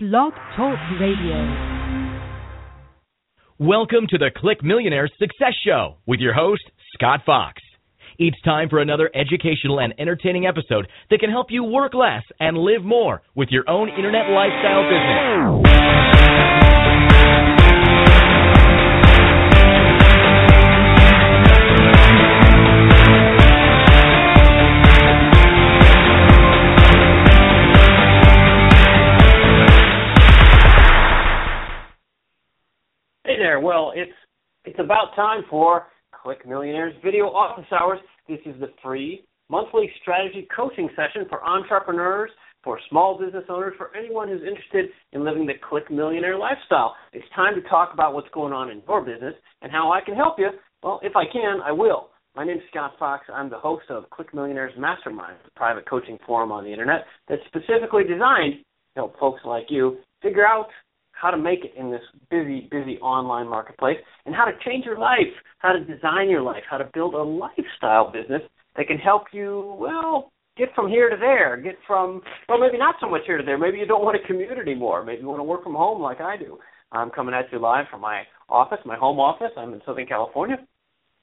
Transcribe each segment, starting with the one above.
Blog Talk Radio. Welcome to the Click Millionaires Success Show with your host, Scott Fox. It's time for another educational and entertaining episode that can help you work less and live more with your own internet lifestyle business. Well, it's about time for Click Millionaires Video Office Hours. This is the free monthly strategy coaching session for entrepreneurs, for small business owners, for anyone who's interested in living the Click Millionaire lifestyle. It's time to talk about what's going on in your business and how I can help you. Well, if I can, I will. My name is Scott Fox. I'm the host of Click Millionaires Mastermind, a private coaching forum on the internet that's specifically designed to help folks like you figure out how to make it in this busy online marketplace, and how to change your life, how to design your life, how to build a lifestyle business that can help you, well, get from here to there, get from, well, maybe not so much here to there. Maybe you don't want to commute anymore. Maybe you want to work from home like I do. I'm coming at you live from my office, my home office. I'm in Southern California,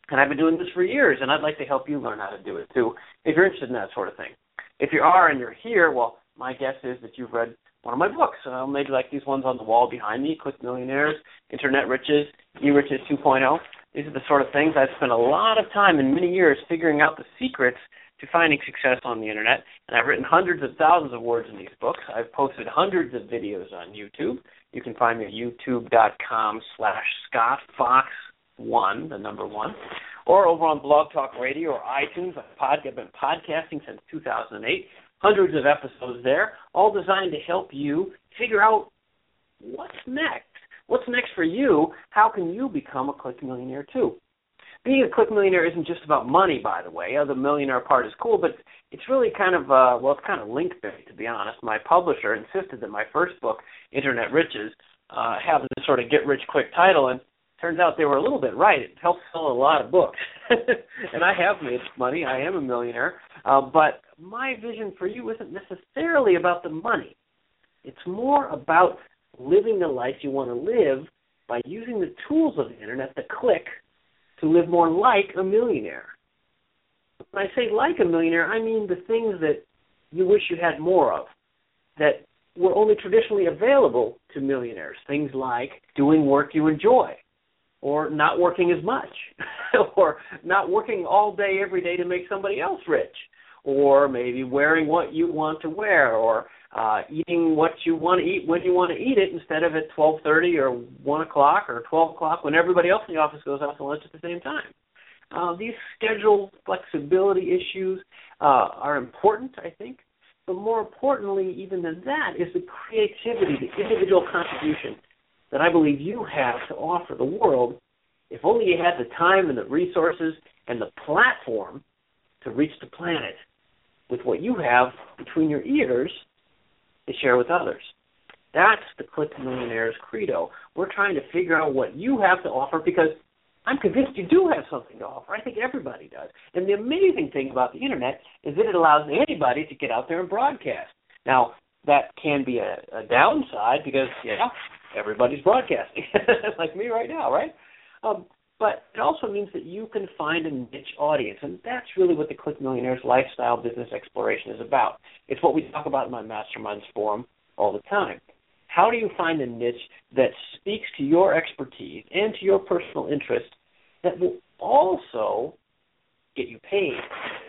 and I've been doing this for years, and I'd like to help you learn how to do it too, if you're interested in that sort of thing. If you are and you're here, well, my guess is that you've read one of my books, maybe like these ones on the wall behind me, Click Millionaires, Internet Riches, E-Riches 2.0. These are the sort of things I've spent a lot of time and many years figuring out the secrets to finding success on the internet, and I've written hundreds of thousands of words in these books. I've posted hundreds of videos on YouTube. You can find me at youtube.com/ScottFox1, the number one, or over on Blog Talk Radio or iTunes. I've been podcasting since 2008. Hundreds of episodes there, all designed to help you figure out what's next. What's next for you? How can you become a Click Millionaire too? Being a Click Millionaire isn't just about money, by the way. The millionaire part is cool, but it's really kind of, it's kind of link-based, to be honest. My publisher insisted that my first book, Internet Riches, have this sort of get-rich-quick title, and turns out they were a little bit right. It helps sell a lot of books. And I have made money. I am a millionaire. But my vision for you isn't necessarily about the money. It's more about living the life you want to live by using the tools of the internet, the click, to live more like a millionaire. When I say like a millionaire, I mean the things that you wish you had more of, that were only traditionally available to millionaires. Things like doing work you enjoy, or not working as much, or not working all day every day to make somebody else rich, or maybe wearing what you want to wear, or eating what you want to eat when you want to eat it instead of at 12:30 or 1 o'clock or 12 o'clock when everybody else in the office goes out to lunch at the same time. These schedule flexibility issues are important, I think, but more importantly even than that is the creativity, the individual contribution that I believe you have to offer the world, if only you had the time and the resources and the platform to reach the planet with what you have between your ears to share with others. That's the Click Millionaires credo. We're trying to figure out what you have to offer because I'm convinced you do have something to offer. I think everybody does. And the amazing thing about the internet is that it allows anybody to get out there and broadcast. Now, that can be a downside because, everybody's broadcasting, like me right now, right? But it also means that you can find a niche audience, and that's really what the Click Millionaires lifestyle business exploration is about. It's what we talk about in my Masterminds forum all the time. How do you find a niche that speaks to your expertise and to your personal interest that will also get you paid?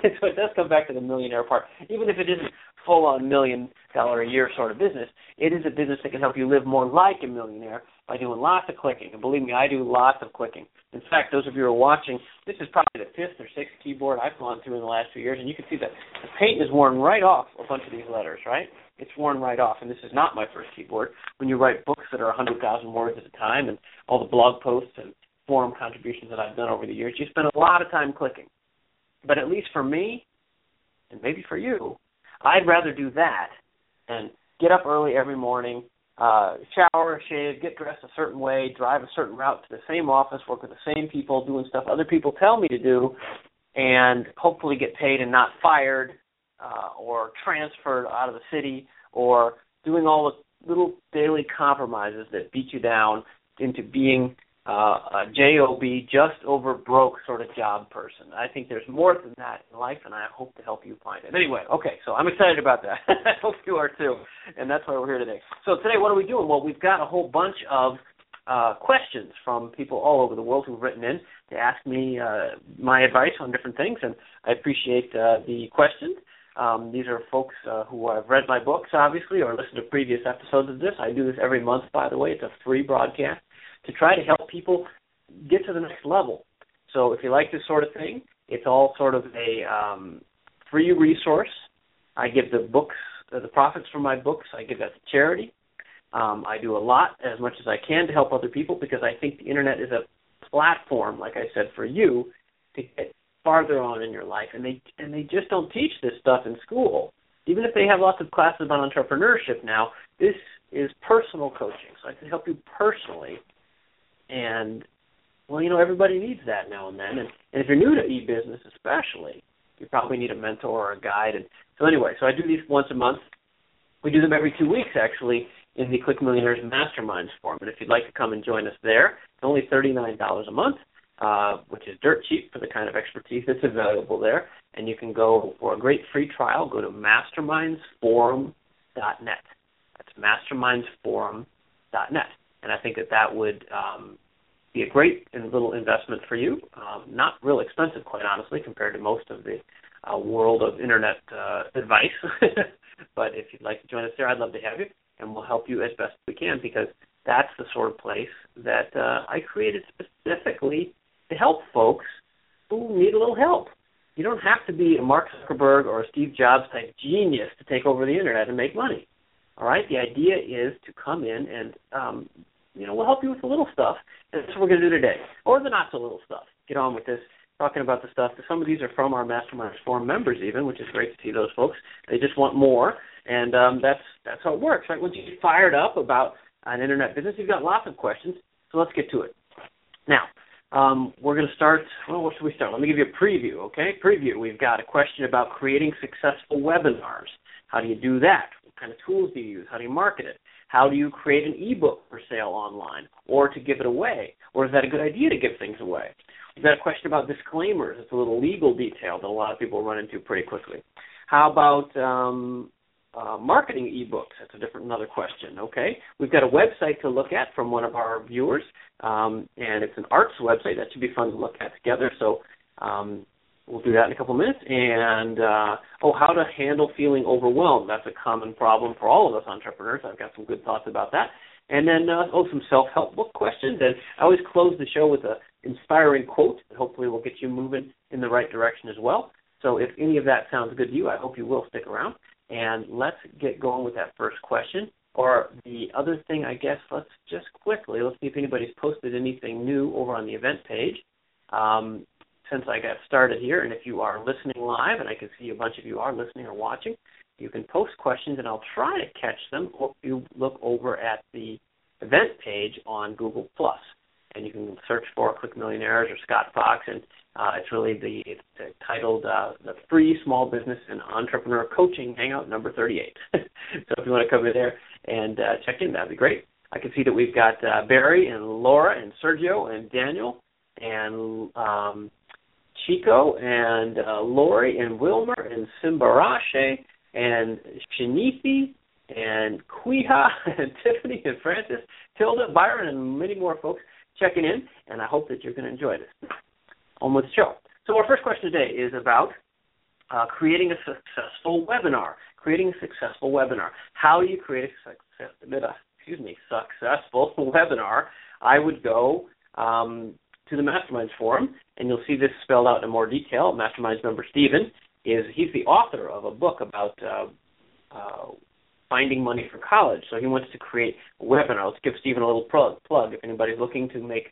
So it does come back to the millionaire part, even if it isn't full-on million-dollar-a-year sort of business. It is a business that can help you live more like a millionaire by doing lots of clicking. And believe me, I do lots of clicking. In fact, those of you who are watching, this is probably the fifth or sixth keyboard I've gone through in the last few years, and you can see that the paint is worn right off a bunch of these letters, right? It's worn right off, and this is not my first keyboard. When you write books that are 100,000 words at a time and all the blog posts and forum contributions that I've done over the years, you spend a lot of time clicking. But at least for me, and maybe for you, I'd rather do that than get up early every morning, shower, shave, get dressed a certain way, drive a certain route to the same office, work with the same people, doing stuff other people tell me to do, and hopefully get paid and not fired or transferred out of the city, or doing all the little daily compromises that beat you down into being a J-O-B, just over broke sort of job person. I think there's more than that in life, and I hope to help you find it. Anyway, okay, so I'm excited about that. I hope you are too, and that's why we're here today. So today, what are we doing? Well, we've got a whole bunch of questions from people all over the world who've written in to ask me my advice on different things, and I appreciate the questions. These are folks who have read my books, obviously, or listened to previous episodes of this. I do this every month, by the way. It's a free broadcast to try to help people get to the next level. So if you like this sort of thing, it's all sort of a free resource. I give the books, the profits from my books, I give that to charity. I do a lot, as much as I can, to help other people because I think the Internet is a platform, like I said, for you to get farther on in your life. And they just don't teach this stuff in school. Even if they have lots of classes on entrepreneurship now, this is personal coaching. So I can help you personally. And, well, you know, everybody needs that now and then. And if you're new to e-business especially, you probably need a mentor or a guide. And so anyway, so I do these once a month. We do them every 2 weeks, actually, in the Click Millionaires Masterminds Forum. And if you'd like to come and join us there, it's only $39 a month, which is dirt cheap for the kind of expertise that's available there. And you can go for a great free trial. Go to mastermindsforum.net. That's mastermindsforum.net. And I think that would be a great and little investment for you. Not real expensive, quite honestly, compared to most of the world of Internet advice. But if you'd like to join us there, I'd love to have you, and we'll help you as best we can because that's the sort of place that I created specifically to help folks who need a little help. You don't have to be a Mark Zuckerberg or a Steve Jobs type genius to take over the Internet and make money. All right, the idea is to come in and, you know, we'll help you with the little stuff. And that's what we're going to do today, or the not-so-little stuff. Get on with this, talking about the stuff. Some of these are from our Masterminds Forum members even, which is great to see those folks. They just want more, and that's how it works, right? Once you get fired up about an Internet business, you've got lots of questions, so let's get to it. Now, we're going to start, well, what should we start? Let me give you a preview, okay? Preview, we've got a question about creating successful webinars. How do you do that? What kind of tools do you use? How do you market it? How do you create an e-book for sale online or to give it away? Or is that a good idea to give things away? We've got a question about disclaimers. It's a little legal detail that a lot of people run into pretty quickly. How about marketing e-books? That's another question, okay? We've got a website to look at from one of our viewers, and it's an arts website. That should be fun to look at together, so we'll do that in a couple minutes. And, how to handle feeling overwhelmed. That's a common problem for all of us entrepreneurs. I've got some good thoughts about that. And then, some self-help book questions. And I always close the show with an inspiring quote that hopefully will get you moving in the right direction as well. So if any of that sounds good to you, I hope you will stick around. And let's get going with that first question. Or the other thing, I guess, let's see if anybody's posted anything new over on the event page. Since I got started here, and if you are listening live, and I can see a bunch of you are listening or watching, you can post questions, and I'll try to catch them. Or you look over at the event page on Google+, and you can search for Click Millionaires or Scott Fox, and it's really titled The Free Small Business and Entrepreneur Coaching Hangout number 38. So if you want to come in there and check in, that would be great. I can see that we've got Barry and Laura and Sergio and Daniel and Chico and Lori and Wilmer and Simbarache and Shanithi and Quiha and Tiffany and Francis, Tilda, Byron, and many more folks checking in, and I hope that you're going to enjoy this. On with the show. So our first question today is about creating a successful webinar. Creating a successful webinar. How do you create a successful webinar? I would go to the Masterminds Forum, and you'll see this spelled out in more detail. Masterminds member Stephen, he's the author of a book about finding money for college, so he wants to create a webinar. Let's give Stephen a little plug. If anybody's looking to make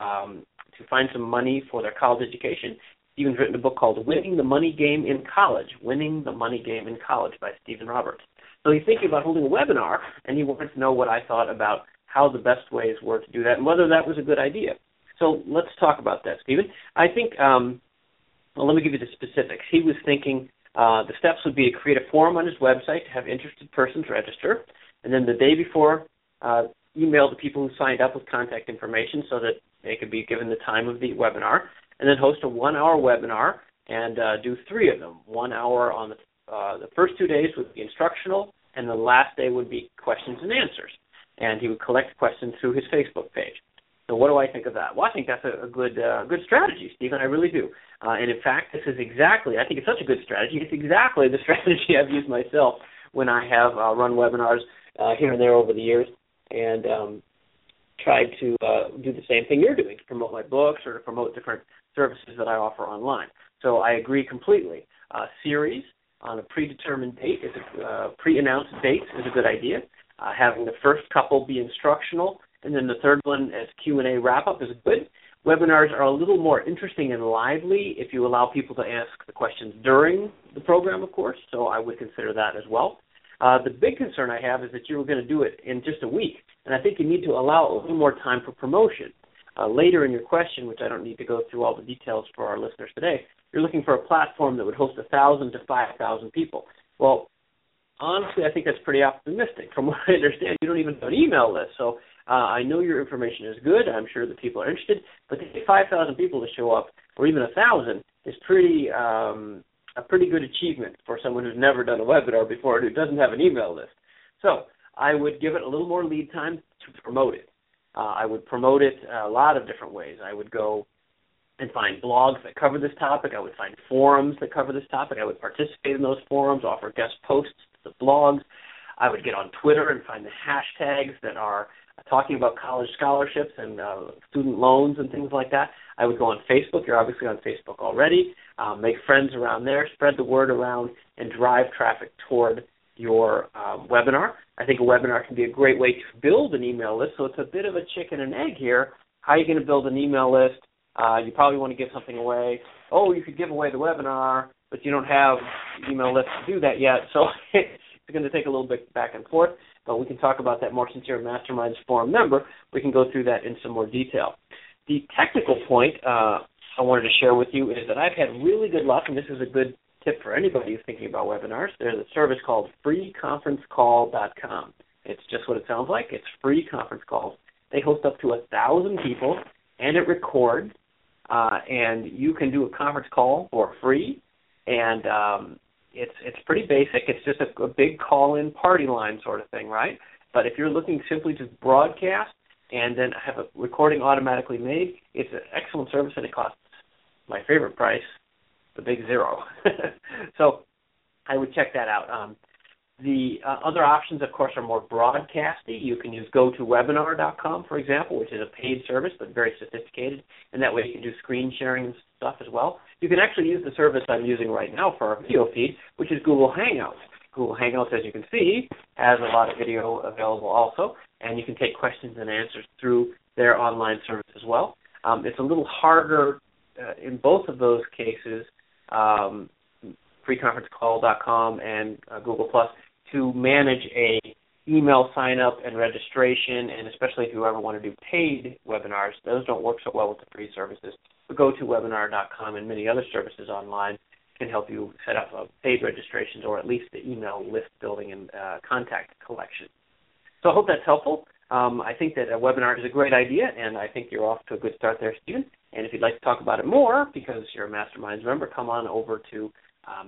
to find some money for their college education, Stephen's written a book called Winning the Money Game in College, Winning the Money Game in College by Stephen Roberts. So he's thinking about holding a webinar, and he wanted to know what I thought about how the best ways were to do that and whether that was a good idea. So let's talk about that, Stephen. I think, let me give you the specifics. He was thinking the steps would be to create a forum on his website to have interested persons register, And then the day before, email the people who signed up with contact information so that they could be given the time of the webinar, and then host a one-hour webinar and do three of them. 1 hour on the first 2 days would be instructional, and the last day would be questions and answers. And he would collect questions through his Facebook page. So what do I think of that? Well, I think that's a good strategy, Stephen. I really do. And in fact, this is exactly, I think it's such a good strategy. It's exactly the strategy I've used myself when I have run webinars here and there over the years, and tried to do the same thing you're doing, to promote my books or to promote different services that I offer online. So I agree completely. Series on a predetermined date, pre-announced date is a good idea. Having the first couple be instructional, and then the third one as Q&A wrap-up is good. Webinars are a little more interesting and lively if you allow people to ask the questions during the program, of course, so I would consider that as well. The big concern I have is that you were going to do it in just a week, and I think you need to allow a little more time for promotion. Later in your question, which I don't need to go through all the details for our listeners today, you're looking for a platform that would host 1,000 to 5,000 people. Well, honestly, I think that's pretty optimistic. From what I understand, you don't even have an email list, so I know your information is good. I'm sure that people are interested, but to get 5,000 people to show up, or even 1,000, is pretty a pretty good achievement for someone who's never done a webinar before and who doesn't have an email list. So I would give it a little more lead time to promote it. I would promote it a lot of different ways. I would go and find blogs that cover this topic. I would find forums that cover this topic. I would participate in those forums, offer guest posts to the blogs. I would get on Twitter and find the hashtags that are talking about college scholarships and student loans and things like that. I would go on Facebook. You're obviously on Facebook already. Make friends around there, spread the word around, and drive traffic toward your webinar. I think a webinar can be a great way to build an email list, so it's a bit of a chicken and egg here. How are you going to build an email list? You probably want to give something away. Oh, you could give away the webinar, but you don't have an email list to do that yet, so it's going to take a little bit back and forth. But we can talk about that more since you're a Masterminds Forum member. We can go through that in some more detail. The technical point I wanted to share with you is that I've had really good luck, and this is a good tip for anybody who's thinking about webinars. There's a service called freeconferencecall.com. It's just what it sounds like. It's free conference calls. They host up to 1,000 people, and it records, and you can do a conference call for free, and It's pretty basic. It's just a big call-in party line sort of thing, right? But if you're looking simply to broadcast and then have a recording automatically made, it's an excellent service, and it costs my favorite price, the big zero. So I would check that out. The other options, of course, are more broadcasty. You can use GoToWebinar.com, for example, which is a paid service but very sophisticated, and that way you can do screen sharing and stuff as well. You can actually use the service I'm using right now for our video feed, which is Google Hangouts. Google Hangouts, as you can see, has a lot of video available also, and you can take questions and answers through their online service as well. It's a little harder in both of those cases, freeconferencecall.com and Google+, to manage a email sign-up and registration, and especially if you ever want to do paid webinars, those don't work so well with the free services. But GoToWebinar.com and many other services online can help you set up paid registrations or at least the email list building and contact collection. So I hope that's helpful. I think that a webinar is a great idea, and I think you're off to a good start there, Stephen. And if you'd like to talk about it more, because you're a Masterminds member, come on over to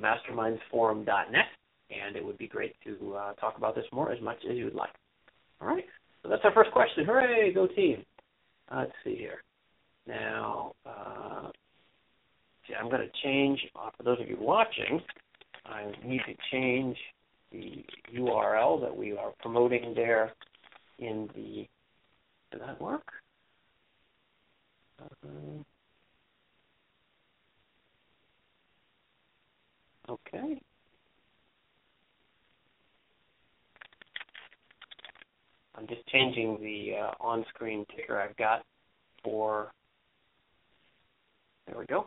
mastermindsforum.net, and it would be great to talk about this more as much as you would like. All right, so that's our first question. Hooray, go team. Let's see here. Now, I'm going to change, for those of you watching, I need to change the URL that we are promoting there in the, did that work? Okay. I'm just changing the on-screen ticker I've got for, there we go.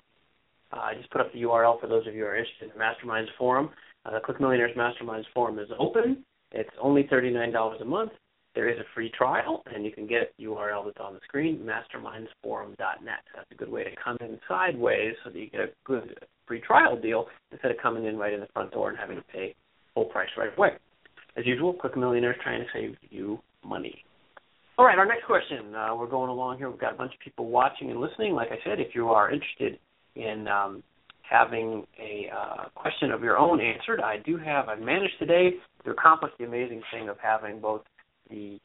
I just put up the URL for those of you who are interested in the Masterminds Forum. The Click Millionaires Masterminds Forum is open. It's only $39 a month. There is a free trial, and you can get the URL that's on the screen, mastermindsforum.net. That's a good way to come in sideways so that you get a good free trial deal instead of coming in right in the front door and having to pay full price right away. As usual, Click Millionaires trying to save you money. All right, our next question. We're going along here. We've got a bunch of people watching and listening. Like I said, if you are interested in having a question of your own answered, I've managed today to accomplish the amazing thing of having both the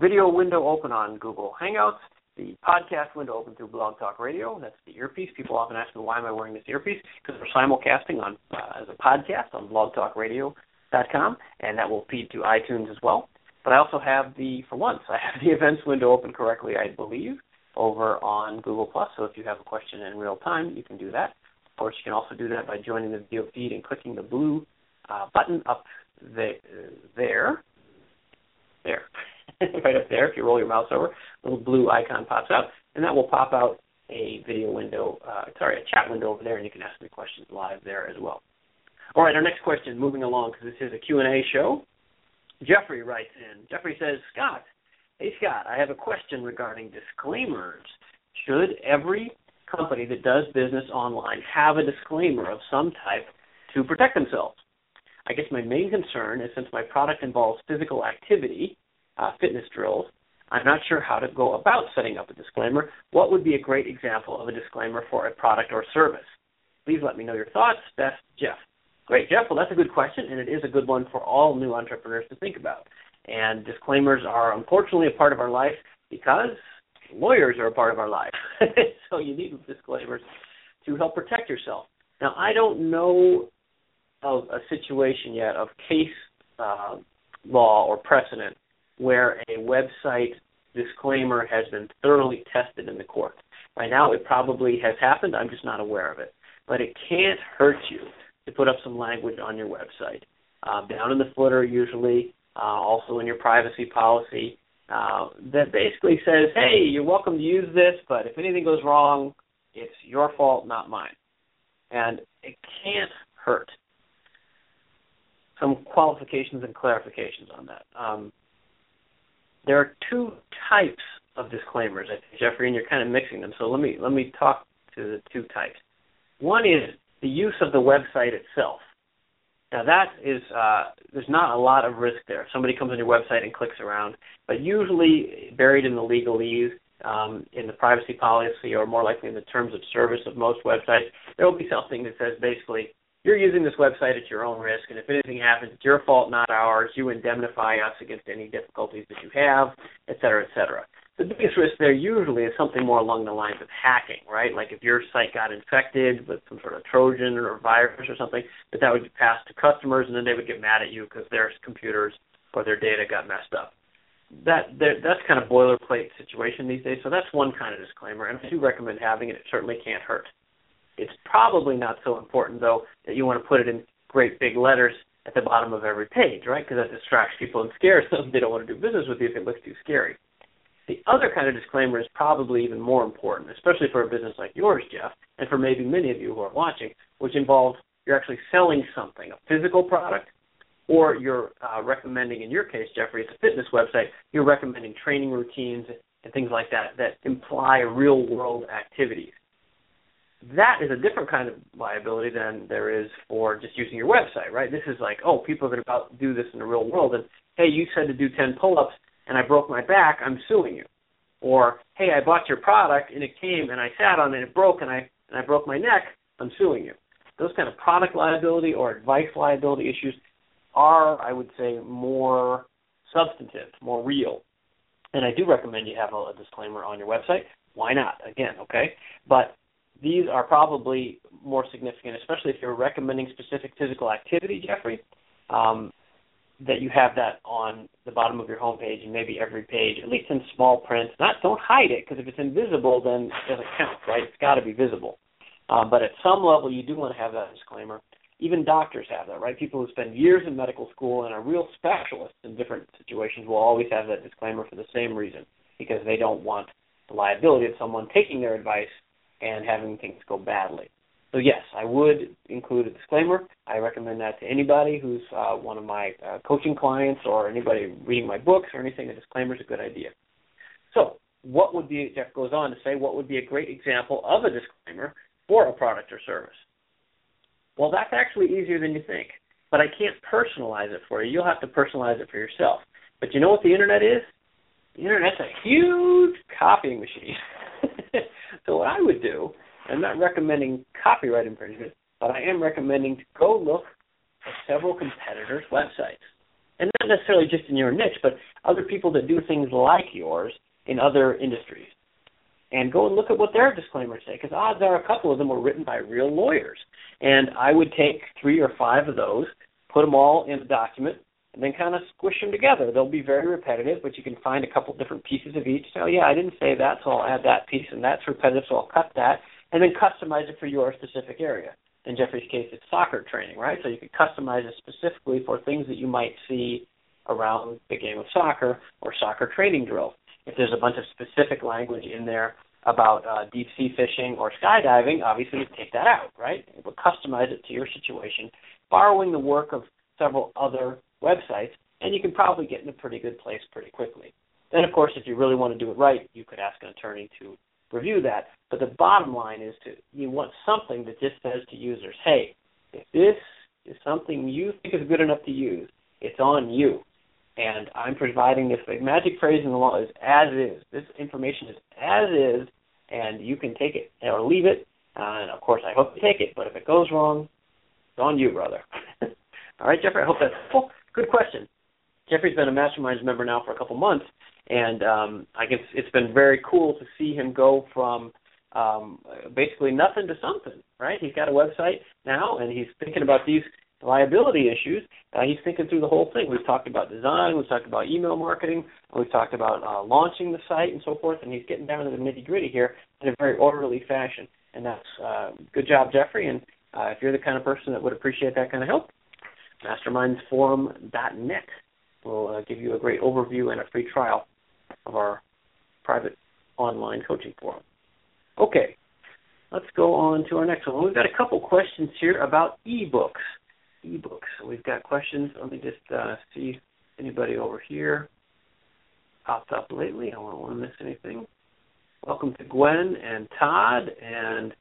video window open on Google Hangouts, the podcast window open through Blog Talk Radio. That's the earpiece. People often ask me, why am I wearing this earpiece? Because we're simulcasting on as a podcast on blogtalkradio.com, and that will feed to iTunes as well. But I also have I have the events window open correctly, I believe, over on Google+. So if you have a question in real time, you can do that. Of course, you can also do that by joining the video feed and clicking the blue button up there. There. Right up there, if you roll your mouse over, a little blue icon pops up, and that will pop out a chat window over there, and you can ask me questions live there as well. All right, our next question, moving along, because this is a Q&A show. Jeffrey writes in. Jeffrey says, Hey, Scott, I have a question regarding disclaimers. Should every company that does business online have a disclaimer of some type to protect themselves? I guess my main concern is since my product involves physical activity, fitness drills, I'm not sure how to go about setting up a disclaimer. What would be a great example of a disclaimer for a product or service? Please let me know your thoughts. Best, Jeff. Great, Jeff. Well, that's a good question, and it is a good one for all new entrepreneurs to think about. And disclaimers are unfortunately a part of our life because lawyers are a part of our life. So you need disclaimers to help protect yourself. Now, I don't know of a situation yet of case law or precedent where a website disclaimer has been thoroughly tested in the court. By now, it probably has happened. I'm just not aware of it. But it can't hurt you to put up some language on your website. Down in the footer usually, also in your privacy policy, that basically says, hey, you're welcome to use this, but if anything goes wrong, it's your fault, not mine. And it can't hurt. Some qualifications and clarifications on that. There are two types of disclaimers, I think, Jeffrey, and you're kind of mixing them. So let me talk to the two types. One is the use of the website itself. Now that is, there's not a lot of risk there. Somebody comes on your website and clicks around, but usually buried in the legalese, in the privacy policy, or more likely in the terms of service of most websites, there will be something that says basically, you're using this website at your own risk, and if anything happens, it's your fault, not ours. You indemnify us against any difficulties that you have, et cetera, et cetera. The biggest risk there usually is something more along the lines of hacking, right? Like if your site got infected with some sort of Trojan or virus or something, that would be passed to customers, and then they would get mad at you because their computers or their data got messed up. That's kind of boilerplate situation these days, so that's one kind of disclaimer, and I do recommend having it. It certainly can't hurt. It's probably not so important, though, that you want to put it in great big letters at the bottom of every page, right, because that distracts people and scares them. They don't want to do business with you if it looks too scary. The other kind of disclaimer is probably even more important, especially for a business like yours, Jeff, and for maybe many of you who are watching, which involves you're actually selling something, a physical product, or you're recommending, in your case, Jeffrey, it's a fitness website, you're recommending training routines and things like that imply real-world activities. That is a different kind of liability than there is for just using your website, right? This is like, oh, people are going to do this in the real world, and, hey, you said to do 10 pull-ups, and I broke my back, I'm suing you. Or, hey, I bought your product, and it came, and I sat on it, and it broke, and I broke my neck, I'm suing you. Those kind of product liability or advice liability issues are, I would say, more substantive, more real. And I do recommend you have a disclaimer on your website. Why not? Again, okay? But these are probably more significant, especially if you're recommending specific physical activity, Jeffrey, that you have that on the bottom of your homepage and maybe every page, at least in small print. Don't hide it, because if it's invisible, then it doesn't count, right? It's got to be visible. But at some level, you do want to have that disclaimer. Even doctors have that, right? People who spend years in medical school and are real specialists in different situations will always have that disclaimer for the same reason, because they don't want the liability of someone taking their advice and having things go badly. So, yes, I would include a disclaimer. I recommend that to anybody who's one of my coaching clients or anybody reading my books or anything. A disclaimer is a good idea. So Jeff goes on to say, what would be a great example of a disclaimer for a product or service? Well, that's actually easier than you think. but I can't personalize it for you. You'll have to personalize it for yourself. But you know what the Internet is? The Internet's a huge copying machine. So what I would do, I'm not recommending copyright infringement, but I am recommending to go look at several competitors' websites. And not necessarily just in your niche, but other people that do things like yours in other industries. And go and look at what their disclaimers say, because odds are a couple of them were written by real lawyers. And I would take 3 or 5 of those, put them all in a document, and then kind of squish them together. They'll be very repetitive, but you can find a couple different pieces of each. So, yeah, I didn't say that, so I'll add that piece, and that's repetitive, so I'll cut that, and then customize it for your specific area. In Jeffrey's case, it's soccer training, right? So you could customize it specifically for things that you might see around the game of soccer or soccer training drills. If there's a bunch of specific language in there about deep-sea fishing or skydiving, obviously you take that out, right? It will customize it to your situation, borrowing the work of several other websites, and you can probably get in a pretty good place pretty quickly. Then, of course, if you really want to do it right, you could ask an attorney to review that. But the bottom line is you want something that just says to users, hey, if this is something you think is good enough to use, it's on you. And I'm providing this, the magic phrase in the law is as is. This information is as is, and you can take it or leave it. And, of course, I hope you take it. But if it goes wrong, it's on you, brother. All right, Jeffrey, I hope that's helpful. Good question. Jeffrey's been a Masterminds member now for a couple months, and I guess it's been very cool to see him go from basically nothing to something, right? He's got a website now, and he's thinking about these liability issues. He's thinking through the whole thing. We've talked about design. We've talked about email marketing. We've talked about launching the site and so forth, and he's getting down to the nitty-gritty here in a very orderly fashion, and that's good job, Jeffrey, and if you're the kind of person that would appreciate that kind of help, mastermindsforum.net will give you a great overview and a free trial of our private online coaching forum. Okay, let's go on to our next one. We've got a couple questions here about ebooks. So we've got questions. Let me just see if anybody over here popped up lately. I don't want to miss anything. Welcome to Gwen and Todd, and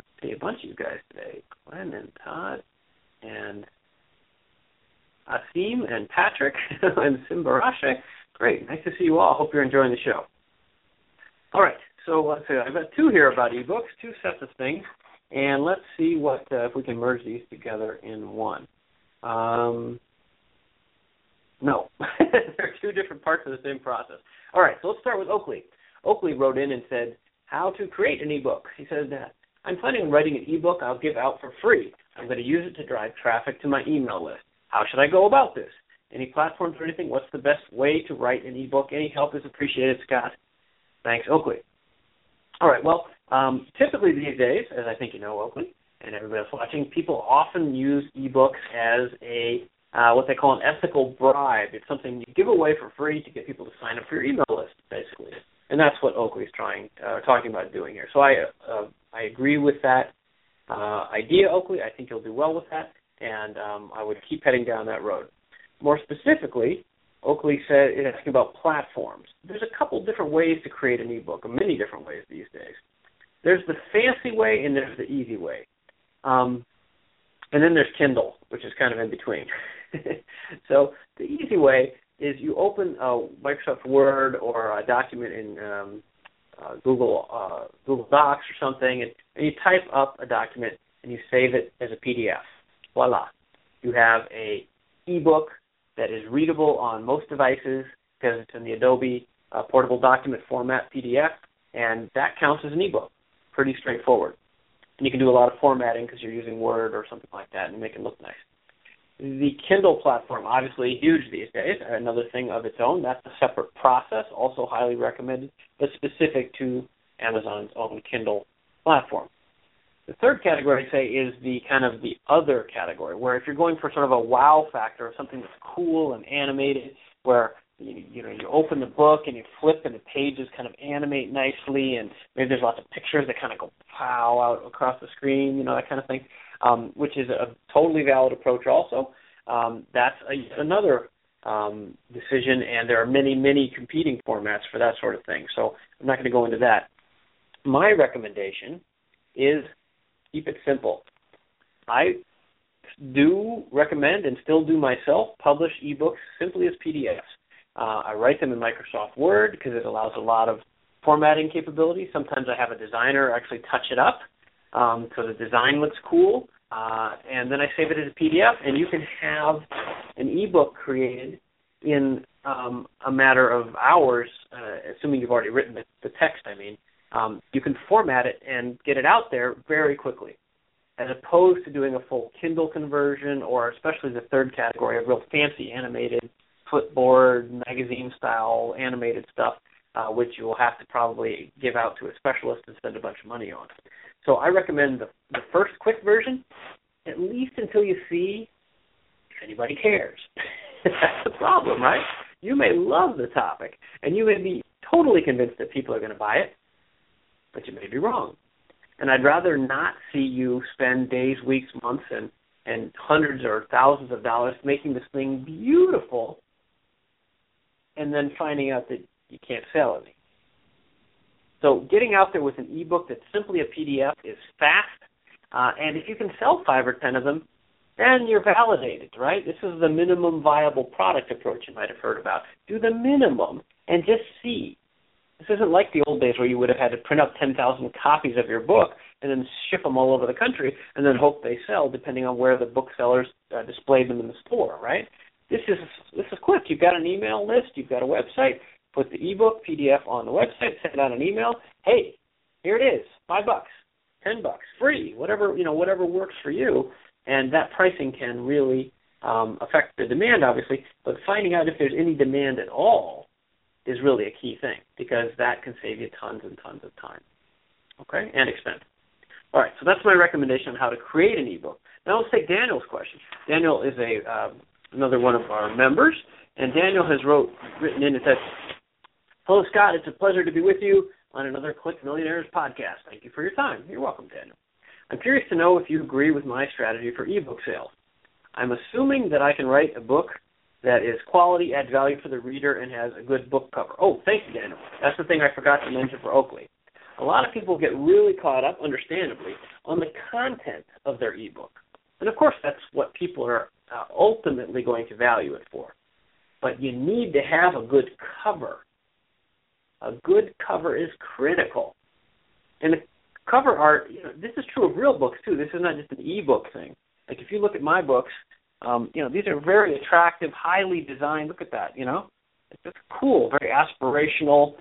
I see a bunch of you guys today. Gwen and Todd and Asim and Patrick and Simbarashe. Great. Nice to see you all. Hope you're enjoying the show. All right. So let's see. I've got 2 here about ebooks, 2 sets of things. And let's see what if we can merge these together in one. No. They're 2 different parts of the same process. All right, so let's start with Oakley. Oakley wrote in and said, how to create an ebook. He said, I'm planning on writing an ebook I'll give out for free. I'm going to use it to drive traffic to my email list. How should I go about this? Any platforms or anything? What's the best way to write an ebook? Any help is appreciated, Scott. Thanks, Oakley. All right, well, typically these days, as I think you know, Oakley, and everybody else watching, people often use ebooks as a what they call an ethical bribe. It's something you give away for free to get people to sign up for your email list, basically. And that's what Oakley's talking about doing here. So I agree with that idea, Oakley. I think you'll do well with that, and I would keep heading down that road. More specifically, Oakley said it's asking about platforms. There's a couple different ways to create an ebook, many different ways these days. There's the fancy way and there's the easy way. And then there's Kindle, which is kind of in between. So the easy way is you open a Microsoft Word or a document in Google Docs or something, and you type up a document and you save it as a PDF. Voila. You have a ebook that is readable on most devices because it's in the Adobe Portable Document Format PDF, and that counts as an ebook. Pretty straightforward. And you can do a lot of formatting because you're using Word or something like that and make it look nice. The Kindle platform, obviously huge these days, another thing of its own. That's a separate process, also highly recommended, but specific to Amazon's own Kindle platform. The third category, say, is the kind of the other category, where if you're going for sort of a wow factor of something that's cool and animated, where you open the book and you flip and the pages kind of animate nicely, and maybe there's lots of pictures that kind of go pow out across the screen, that kind of thing, which is a totally valid approach also. That's another decision, and there are many, many competing formats for that sort of thing. So I'm not going to go into that. My recommendation is keep it simple. I do recommend and still do myself publish ebooks simply as PDFs. I write them in Microsoft Word because it allows a lot of formatting capability. Sometimes I have a designer actually touch it up so the design looks cool, and then I save it as a PDF, and you can have an ebook created in a matter of hours, assuming you've already written the text, I mean. You can format it and get it out there very quickly, as opposed to doing a full Kindle conversion, or especially the third category of real fancy animated flipboard, magazine-style animated stuff, which you will have to probably give out to a specialist and spend a bunch of money on. So I recommend the first quick version, at least until you see if anybody cares. That's the problem, right? You may love the topic, and you may be totally convinced that people are going to buy it, but you may be wrong. And I'd rather not see you spend days, weeks, months, and hundreds or thousands of dollars making this thing beautiful and then finding out that you can't sell any. So getting out there with an ebook that's simply a PDF is fast, and if you can sell 5 or 10 of them, then you're validated, right? This is the minimum viable product approach you might have heard about. Do the minimum and just see. This isn't like the old days where you would have had to print up 10,000 copies of your book and then ship them all over the country and then hope they sell, depending on where the booksellers displayed them in the store, right? This is quick. You've got an email list. You've got a website. Put the ebook PDF on the website. Send out an email. Hey, here it is. $5, $10, free. Whatever works for you. And that pricing can really affect the demand, obviously. But finding out if there's any demand at all is really a key thing, because that can save you tons and tons of time, okay, and expense. All right, so that's my recommendation on how to create an ebook. Now let's take Daniel's question. Daniel is another one of our members, and Daniel has written in and said, "Hello, Scott. It's a pleasure to be with you on another Click Millionaires podcast. Thank you for your time." You're welcome, Daniel. "I'm curious to know if you agree with my strategy for ebook sales. I'm assuming that I can write a book that is quality, adds value for the reader, and has a good book cover." Oh, thank you, Daniel. That's the thing I forgot to mention for Oakley. A lot of people get really caught up, understandably, on the content of their ebook. And, of course, that's what people are ultimately going to value it for. But you need to have a good cover. A good cover is critical. And the cover art, this is true of real books, too. This is not just an ebook thing. Like, if you look at my books, these are very attractive, highly designed. Look at that, It's just cool, very aspirational,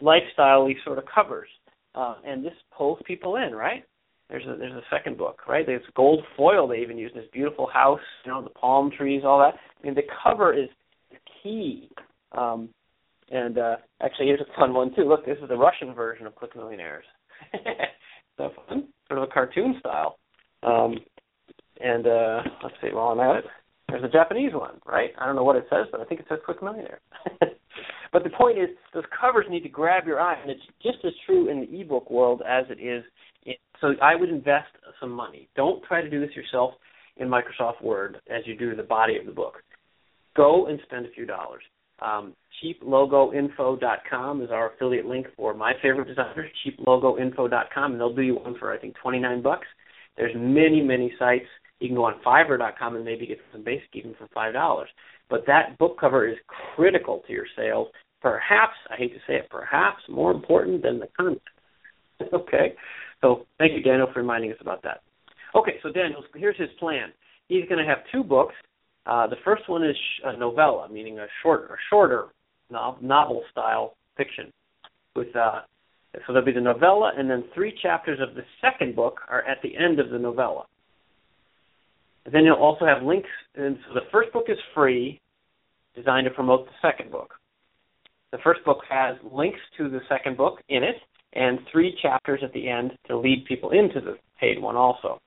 lifestyle-y sort of covers. And this pulls people in, right? There's a second book, right? There's gold foil they even use, this beautiful house, the palm trees, all that. I mean, the cover is key. Actually, here's a fun one, too. Look, this is the Russian version of Click Millionaires. So fun, sort of a cartoon style. Let's see, while I'm at it, there's a Japanese one, right? I don't know what it says, but I think it says Click Millionaire. But the point is, those covers need to grab your eye, and it's just as true in the ebook world as it is. So I would invest some money. Don't try to do this yourself in Microsoft Word as you do the body of the book. Go and spend a few dollars. CheapLogoInfo.com is our affiliate link for my favorite designers, CheapLogoInfo.com, and they'll do you one for, I think, $29. There's many, many sites. You can go on Fiverr.com and maybe get some basic even for $5. But that book cover is critical to your sales, perhaps, I hate to say it, perhaps more important than the content. Okay, so thank you, Daniel, for reminding us about that. Okay, so Daniel, here's his plan. He's going to have 2 books. The first one is a novella, meaning a shorter novel-style fiction. So there'll be the novella, and then 3 chapters of the second book are at the end of the novella. And then you'll also have links. And so the first book is free, designed to promote the second book. The first book has links to the second book in it, and 3 chapters at the end to lead people into the paid one also.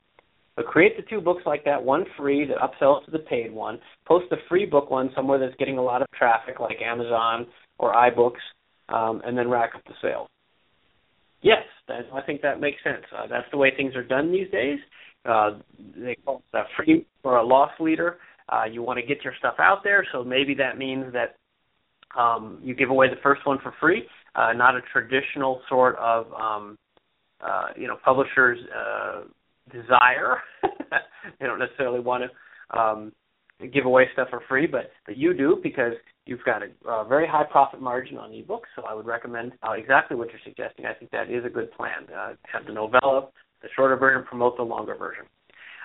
But create the 2 books like that, one free that upsells to the paid one. Post the free book one somewhere that's getting a lot of traffic, like Amazon or iBooks, and then rack up the sales. Yes, I think that makes sense. That's the way things are done these days. They call it a free or a loss leader. You want to get your stuff out there, so maybe that means that you give away the first one for free, not a traditional sort of publisher's desire They don't necessarily want to give away stuff for free, but you do, because you've got a very high profit margin on ebooks. So I would recommend exactly what you're suggesting. I think that is a good plan. Have the novella, the shorter version, promote the longer version.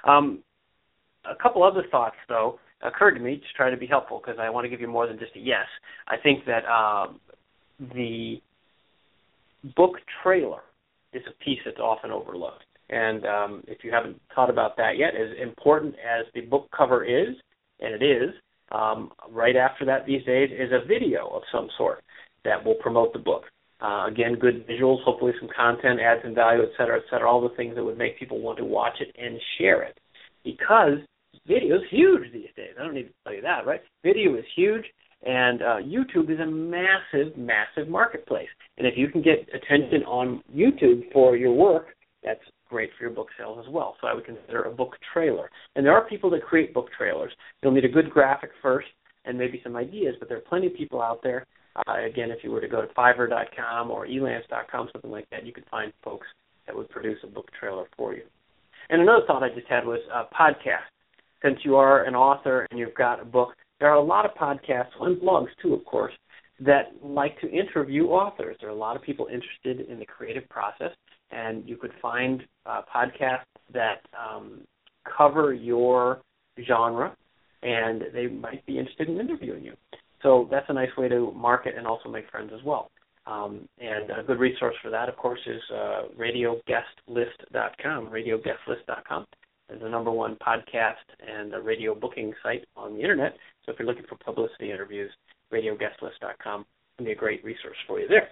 A couple other thoughts, though, occurred to me to try to be helpful, because I want to give you more than just a yes. I think that the book trailer is a piece that's often overlooked. And if you haven't thought about that yet, as important as the book cover is, and it is, right after that these days is a video of some sort that will promote the book. Again, good visuals, hopefully some content, adds and value, et cetera, all the things that would make people want to watch it and share it. Because video is huge these days. I don't need to tell you that, right? Video is huge, and YouTube is a massive, massive marketplace. And if you can get attention on YouTube for your work, that's great for your book sales as well. So I would consider a book trailer. And there are people that create book trailers. You'll need a good graphic first and maybe some ideas, but there are plenty of people out there. Again, if you were to go to Fiverr.com or elance.com, something like that, you could find folks that would produce a book trailer for you. And another thought I just had was podcasts. Since you are an author and you've got a book, there are a lot of podcasts, and blogs too, of course, that like to interview authors. There are a lot of people interested in the creative process, and you could find podcasts that cover your genre, and they might be interested in interviewing you. So that's a nice way to market and also make friends as well. And a good resource for that, of course, is radioguestlist.com, radioguestlist.com. It's the number one podcast and a radio booking site on the Internet. So if you're looking for publicity interviews, radioguestlist.com can be a great resource for you there.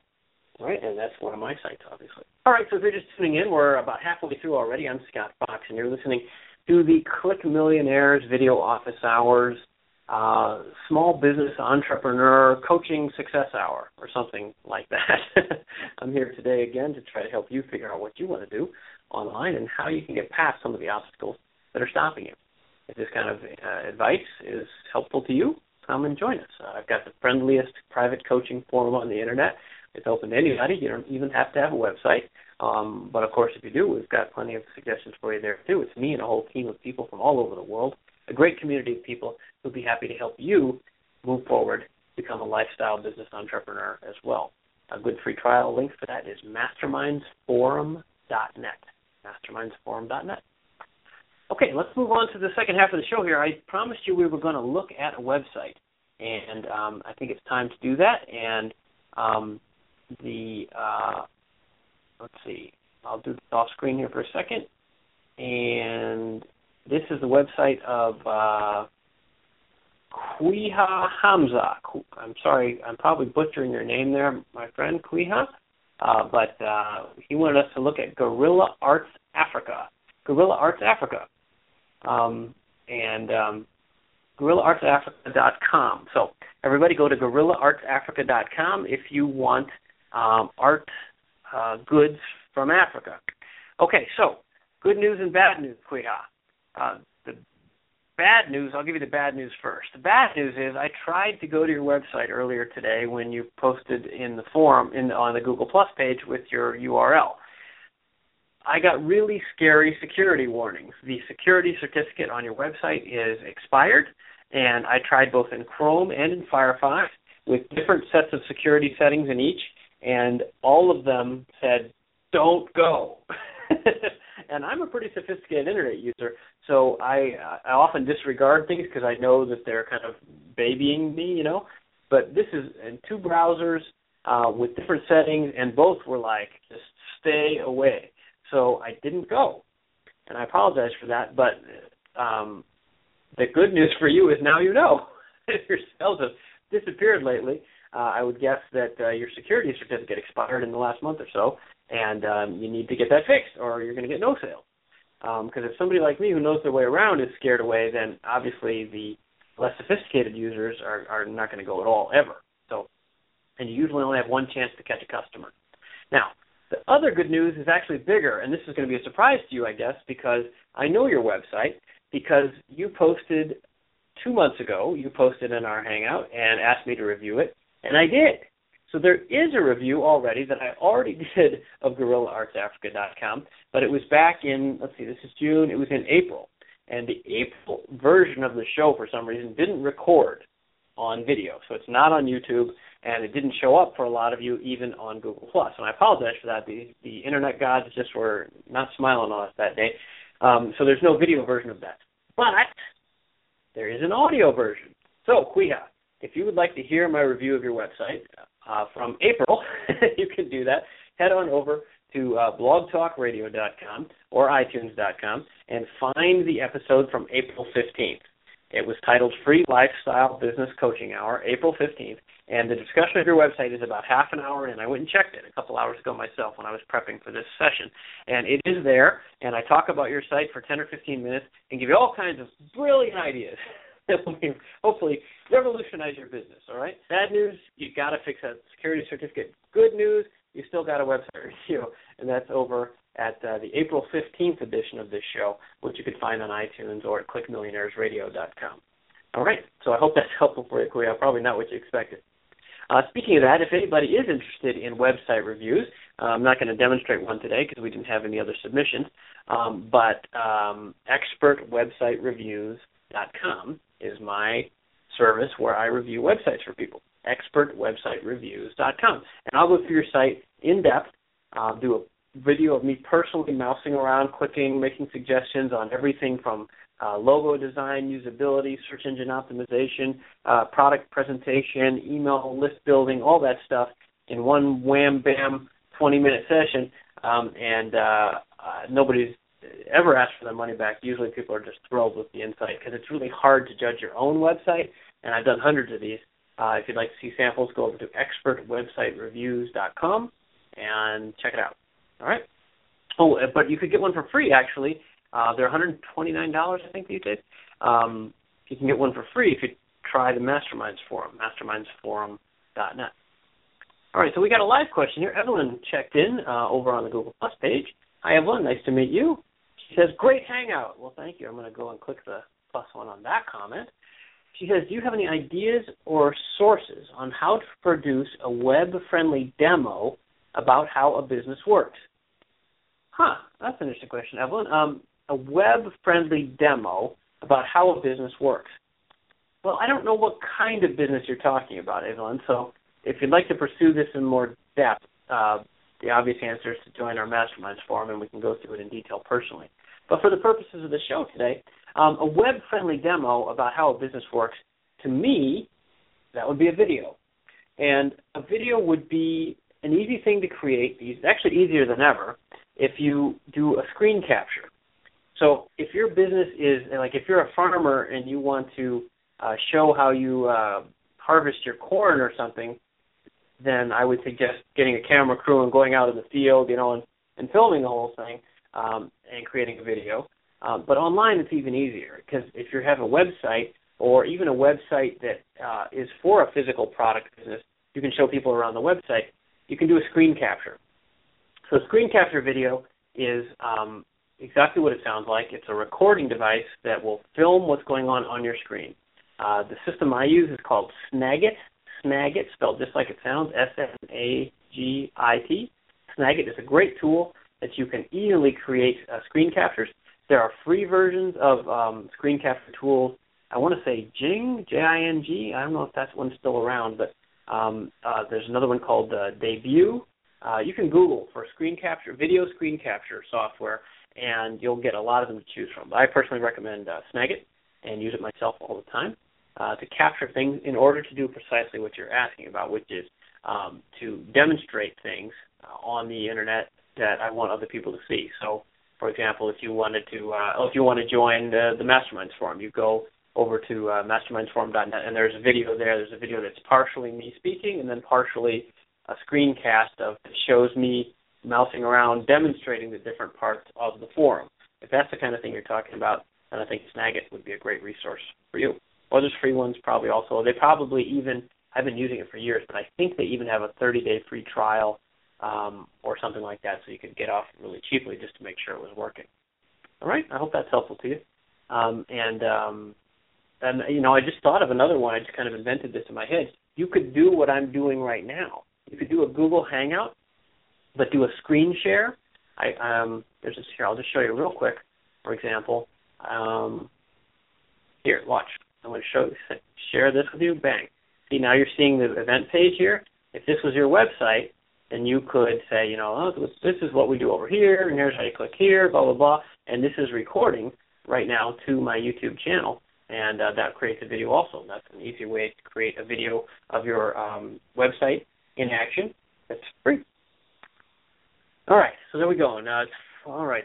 All right, and that's one of my sites, obviously. All right, so if you're just tuning in, we're about halfway through already. I'm Scott Fox, and you're listening to the Click Millionaires Video Office Hours, Small Business Entrepreneur Coaching Success Hour, or something like that. I'm here today again to try to help you figure out what you want to do online and how you can get past some of the obstacles that are stopping you. If this kind of advice is helpful to you, come and join us. I've got the friendliest private coaching forum on the Internet. It's open to anybody. You don't even have to have a website. But, of course, if you do, we've got plenty of suggestions for you there, too. It's me and a whole team of people from all over the world, a great community of people who would be happy to help you move forward, become a lifestyle business entrepreneur as well. A good free trial link for that is mastermindsforum.net, mastermindsforum.net. Okay, let's move on to the second half of the show here. I promised you we were going to look at a website, and I think it's time to do that. And let's see, I'll do this off screen here for a second. And this is the website of Quiha Hamza. I'm sorry, I'm probably butchering your name there, my friend, Quiha. But he wanted us to look at Guerrilla Arts Africa. Guerrilla Arts Africa. And GuerrillaArtsAfrica.com. So everybody go to GuerrillaArtsAfrica.com if you want art goods from Africa. Okay, so good news and bad news, Quiha. The bad news, I'll give you the bad news first. The bad news is I tried to go to your website earlier today when you posted in the forum on the Google+ page with your URL. I got really scary security warnings. The security certificate on your website is expired, and I tried both in Chrome and in Firefox with different sets of security settings in each, and all of them said, don't go. And I'm a pretty sophisticated Internet user, so I often disregard things because I know that they're kind of babying me, you know. But this is in two browsers with different settings, and both were like, just stay away. So I didn't go, and I apologize for that. But the good news for you is now you know. If your sales have disappeared lately, I would guess that your security certificate expired in the last month or so, and you need to get that fixed or you're going to get no sales. Because if somebody like me who knows their way around is scared away, then obviously the less sophisticated users are not going to go at all, ever. So, and you usually only have one chance to catch a customer. Now, the other good news is actually bigger, and this is going to be a surprise to you, I guess, because I know your website, because you posted 2 months ago, you posted in our Hangout and asked me to review it, and I did. So there is a review already that I already did of GuerrillaArtsAfrica.com, but it was back in, let's see, this is June, it was in April. and the April version of the show, for some reason, didn't record on video. So it's not on YouTube, and it didn't show up for a lot of you, even on Google+. And I apologize for that. The Internet gods just were not smiling on us that day. So there's no video version of that. But there is an audio version. So, Quiha, if you would like to hear my review of your website from April, you can do that. Head on over to blogtalkradio.com or iTunes.com and find the episode from April 15th. It was titled Free Lifestyle Business Coaching Hour, April 15th, and the discussion of your website is about half an hour, and I went and checked it a couple hours ago myself when I was prepping for this session. And it is there, and I talk about your site for 10 or 15 minutes and give you all kinds of brilliant ideas that will hopefully revolutionize your business, all right? Bad news, you got to fix that security certificate. Good news, you still got a website review, and that's over at the April 15th edition of this show, which you can find on iTunes or at ClickMillionairesRadio.com. All right, so I hope that's helpful for you, Quiha. Probably not what you expected. Speaking of that, if anybody is interested in website reviews, I'm not going to demonstrate one today because we didn't have any other submissions, but expertwebsitereviews.com is my service where I review websites for people, expertwebsitereviews.com. And I'll go through your site in depth, do a video of me personally mousing around, clicking, making suggestions on everything from logo design, usability, search engine optimization, product presentation, email list building, all that stuff in one wham, bam, 20-minute session. Nobody's ever asked for their money back. Usually people are just thrilled with the insight because it's really hard to judge your own website, and I've done hundreds of these. If you'd like to see samples, go over to expertwebsitereviews.com and check it out. All right. Oh, but you could get one for free, actually. They're $129, I think, these days. You can get one for free if you try the Masterminds Forum, mastermindsforum.net. All right, so we got a live question here. Evelyn checked in over on the Google Plus page. Hi, Evelyn. Nice to meet you. She says, great hangout. Well, thank you. I'm going to go and click the plus one on that comment. She says, do you have any ideas or sources on how to produce a web-friendly demo about how a business works? That's an interesting question, Evelyn. A web-friendly demo about how a business works. Well, I don't know what kind of business you're talking about, Evelyn, so if you'd like to pursue this in more depth, the obvious answer is to join our Masterminds Forum, and we can go through it in detail personally. But for the purposes of the show today, a web-friendly demo about how a business works, to me, that would be a video. And a video would be an easy thing to create, actually easier than ever, if you do a screen capture. So if your business is, like if you're a farmer and you want to show how you harvest your corn or something, then I would suggest getting a camera crew and going out in the field, and filming the whole thing and creating a video. But online it's even easier because if you have a website or even a website that is for a physical product business, you can show people around the website. You can do a screen capture. So a screen capture video is exactly what it sounds like. It's a recording device that will film what's going on your screen. The system I use is called Snagit. Snagit, spelled just like it sounds, Snagit. Snagit is a great tool that you can easily create screen captures. There are free versions of screen capture tools. I want to say Jing, J-I-N-G. I don't know if that's one still around, but there's another one called Debut. You can Google for screen capture, video screen capture software, and you'll get a lot of them to choose from. But I personally recommend Snagit and use it myself all the time to capture things in order to do precisely what you're asking about, which is to demonstrate things on the Internet that I want other people to see. So, for example, if you want to join the Masterminds Forum, you go over to mastermindsforum.net, and there's a video there. There's a video that's partially me speaking and then partially a screencast that shows me mousing around, demonstrating the different parts of the forum. If that's the kind of thing you're talking about, then I think Snagit would be a great resource for you. Or there's free ones probably also. They probably even, I've been using it for years, but I think they even have a 30-day free trial or something like that, so you could get off really cheaply just to make sure it was working. All right, I hope that's helpful to you. I just thought of another one. I just kind of invented this in my head. You could do what I'm doing right now. You could do a Google Hangout, but do a screen share. I'll just show you real quick, for example. Here, watch. I'm going to share this with you. Bang. See, now you're seeing the event page here. If this was your website, then you could say, you know, oh, this is what we do over here, and here's how you click here, blah, blah, blah. And this is recording right now to my YouTube channel, and that creates a video also. That's an easy way to create a video of your website in action. That's free. All right, so there we go. Now, we're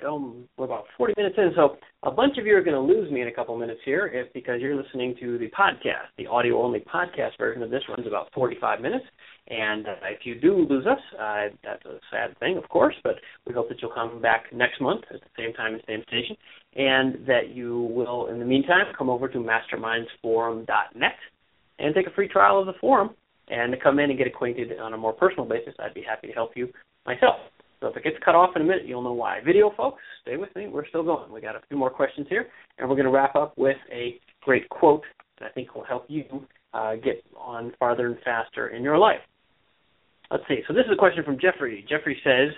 about 40 minutes in, so a bunch of you are going to lose me in a couple minutes here because you're listening to the podcast. The audio-only podcast version of this runs about 45 minutes, and if you do lose us, that's a sad thing, of course, but we hope that you'll come back next month at the same time and same station, and that you will, in the meantime, come over to mastermindsforum.net and take a free trial of the forum and come in and get acquainted on a more personal basis. I'd be happy to help you myself. So if it gets cut off in a minute, you'll know why. Video, folks, stay with me. We're still going. We got a few more questions here, and we're going to wrap up with a great quote that I think will help you get on farther and faster in your life. Let's see. So this is a question from Jeffrey. Jeffrey says,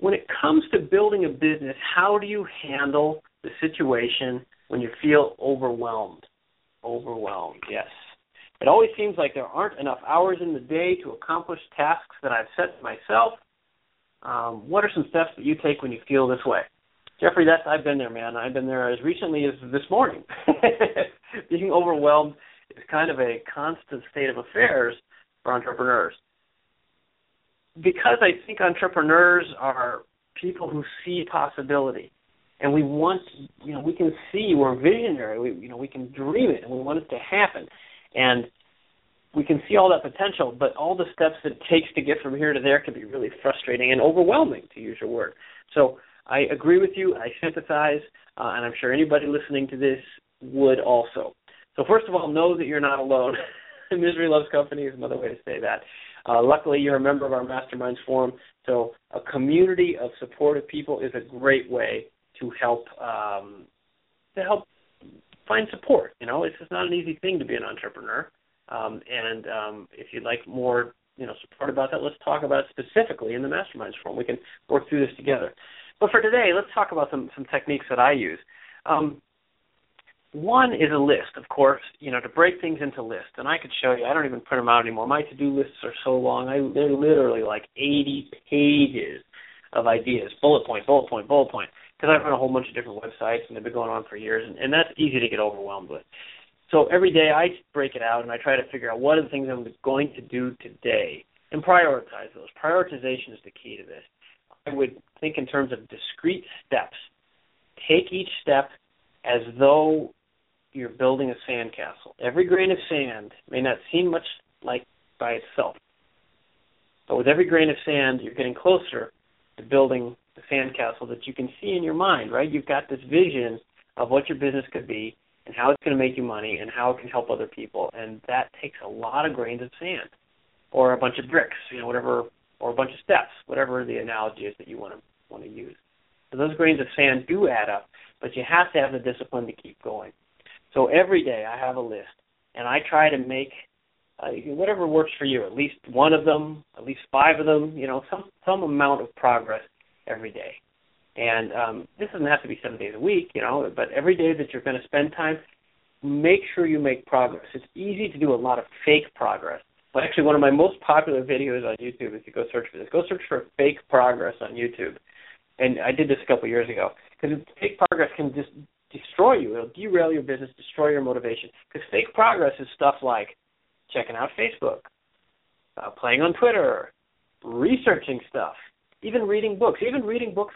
when it comes to building a business, how do you handle the situation when you feel overwhelmed? Overwhelmed, yes. It always seems like there aren't enough hours in the day to accomplish tasks that I've set myself. What are some steps that you take when you feel this way? Jeffrey, I've been there, man. I've been there as recently as this morning. Being overwhelmed is kind of a constant state of affairs for entrepreneurs. Because I think entrepreneurs are people who see possibility. And we want, we can see, we're visionary. We can dream it, and we want it to happen. And we can see all that potential, but all the steps that it takes to get from here to there can be really frustrating and overwhelming, to use your word. So I agree with you. I sympathize, and I'm sure anybody listening to this would also. So first of all, know that you're not alone. Misery loves company is another way to say that. Luckily, you're a member of our Masterminds Forum, so a community of supportive people is a great way to help find support. It's just not an easy thing to be an entrepreneur. If you'd like more, support about that, let's talk about it specifically in the Masterminds Forum. We can work through this together. But for today, let's talk about some techniques that I use. One is a list, of course, to break things into lists. And I could show you, I don't even print them out anymore. My to-do lists are so long. They're literally like 80 pages of ideas, bullet point, bullet point, bullet point, because I run a whole bunch of different websites, and they've been going on for years, and that's easy to get overwhelmed with. So every day I break it out and I try to figure out what are the things I'm going to do today and prioritize those. Prioritization is the key to this. I would think in terms of discrete steps. Take each step as though you're building a sandcastle. Every grain of sand may not seem much like by itself, but with every grain of sand, you're getting closer to building the sandcastle that you can see in your mind, right? You've got this vision of what your business could be, and how it's going to make you money, and how it can help other people. And that takes a lot of grains of sand, or a bunch of bricks, whatever, or a bunch of steps, whatever the analogy is that you want to use. So those grains of sand do add up, but you have to have the discipline to keep going. So every day I have a list, and I try to make whatever works for you, at least one of them, at least five of them, some amount of progress every day. And this doesn't have to be 7 days a week, but every day that you're going to spend time, make sure you make progress. It's easy to do a lot of fake progress. But actually, one of my most popular videos on YouTube, if you go search for this, go search for fake progress on YouTube. And I did this a couple years ago, because fake progress can just destroy you. It'll derail your business, destroy your motivation, because fake progress is stuff like checking out Facebook, playing on Twitter, researching stuff. Even reading books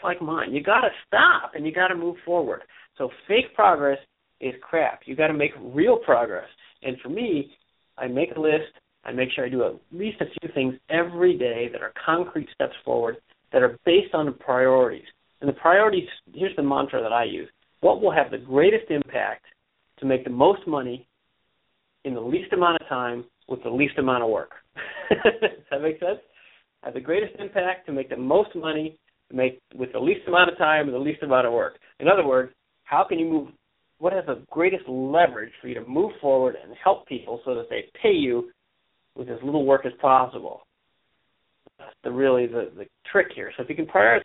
like mine. You got to stop and you got to move forward. So fake progress is crap. You got to make real progress. And for me, I make a list. I make sure I do at least a few things every day that are concrete steps forward that are based on the priorities. And the priorities, here's the mantra that I use. What will have the greatest impact to make the most money in the least amount of time with the least amount of work? Does that make sense? Have the greatest impact to make the most money with the least amount of time and the least amount of work. In other words, how can you move? What has the greatest leverage for you to move forward and help people so that they pay you with as little work as possible? That's really the trick here. So if you can prioritize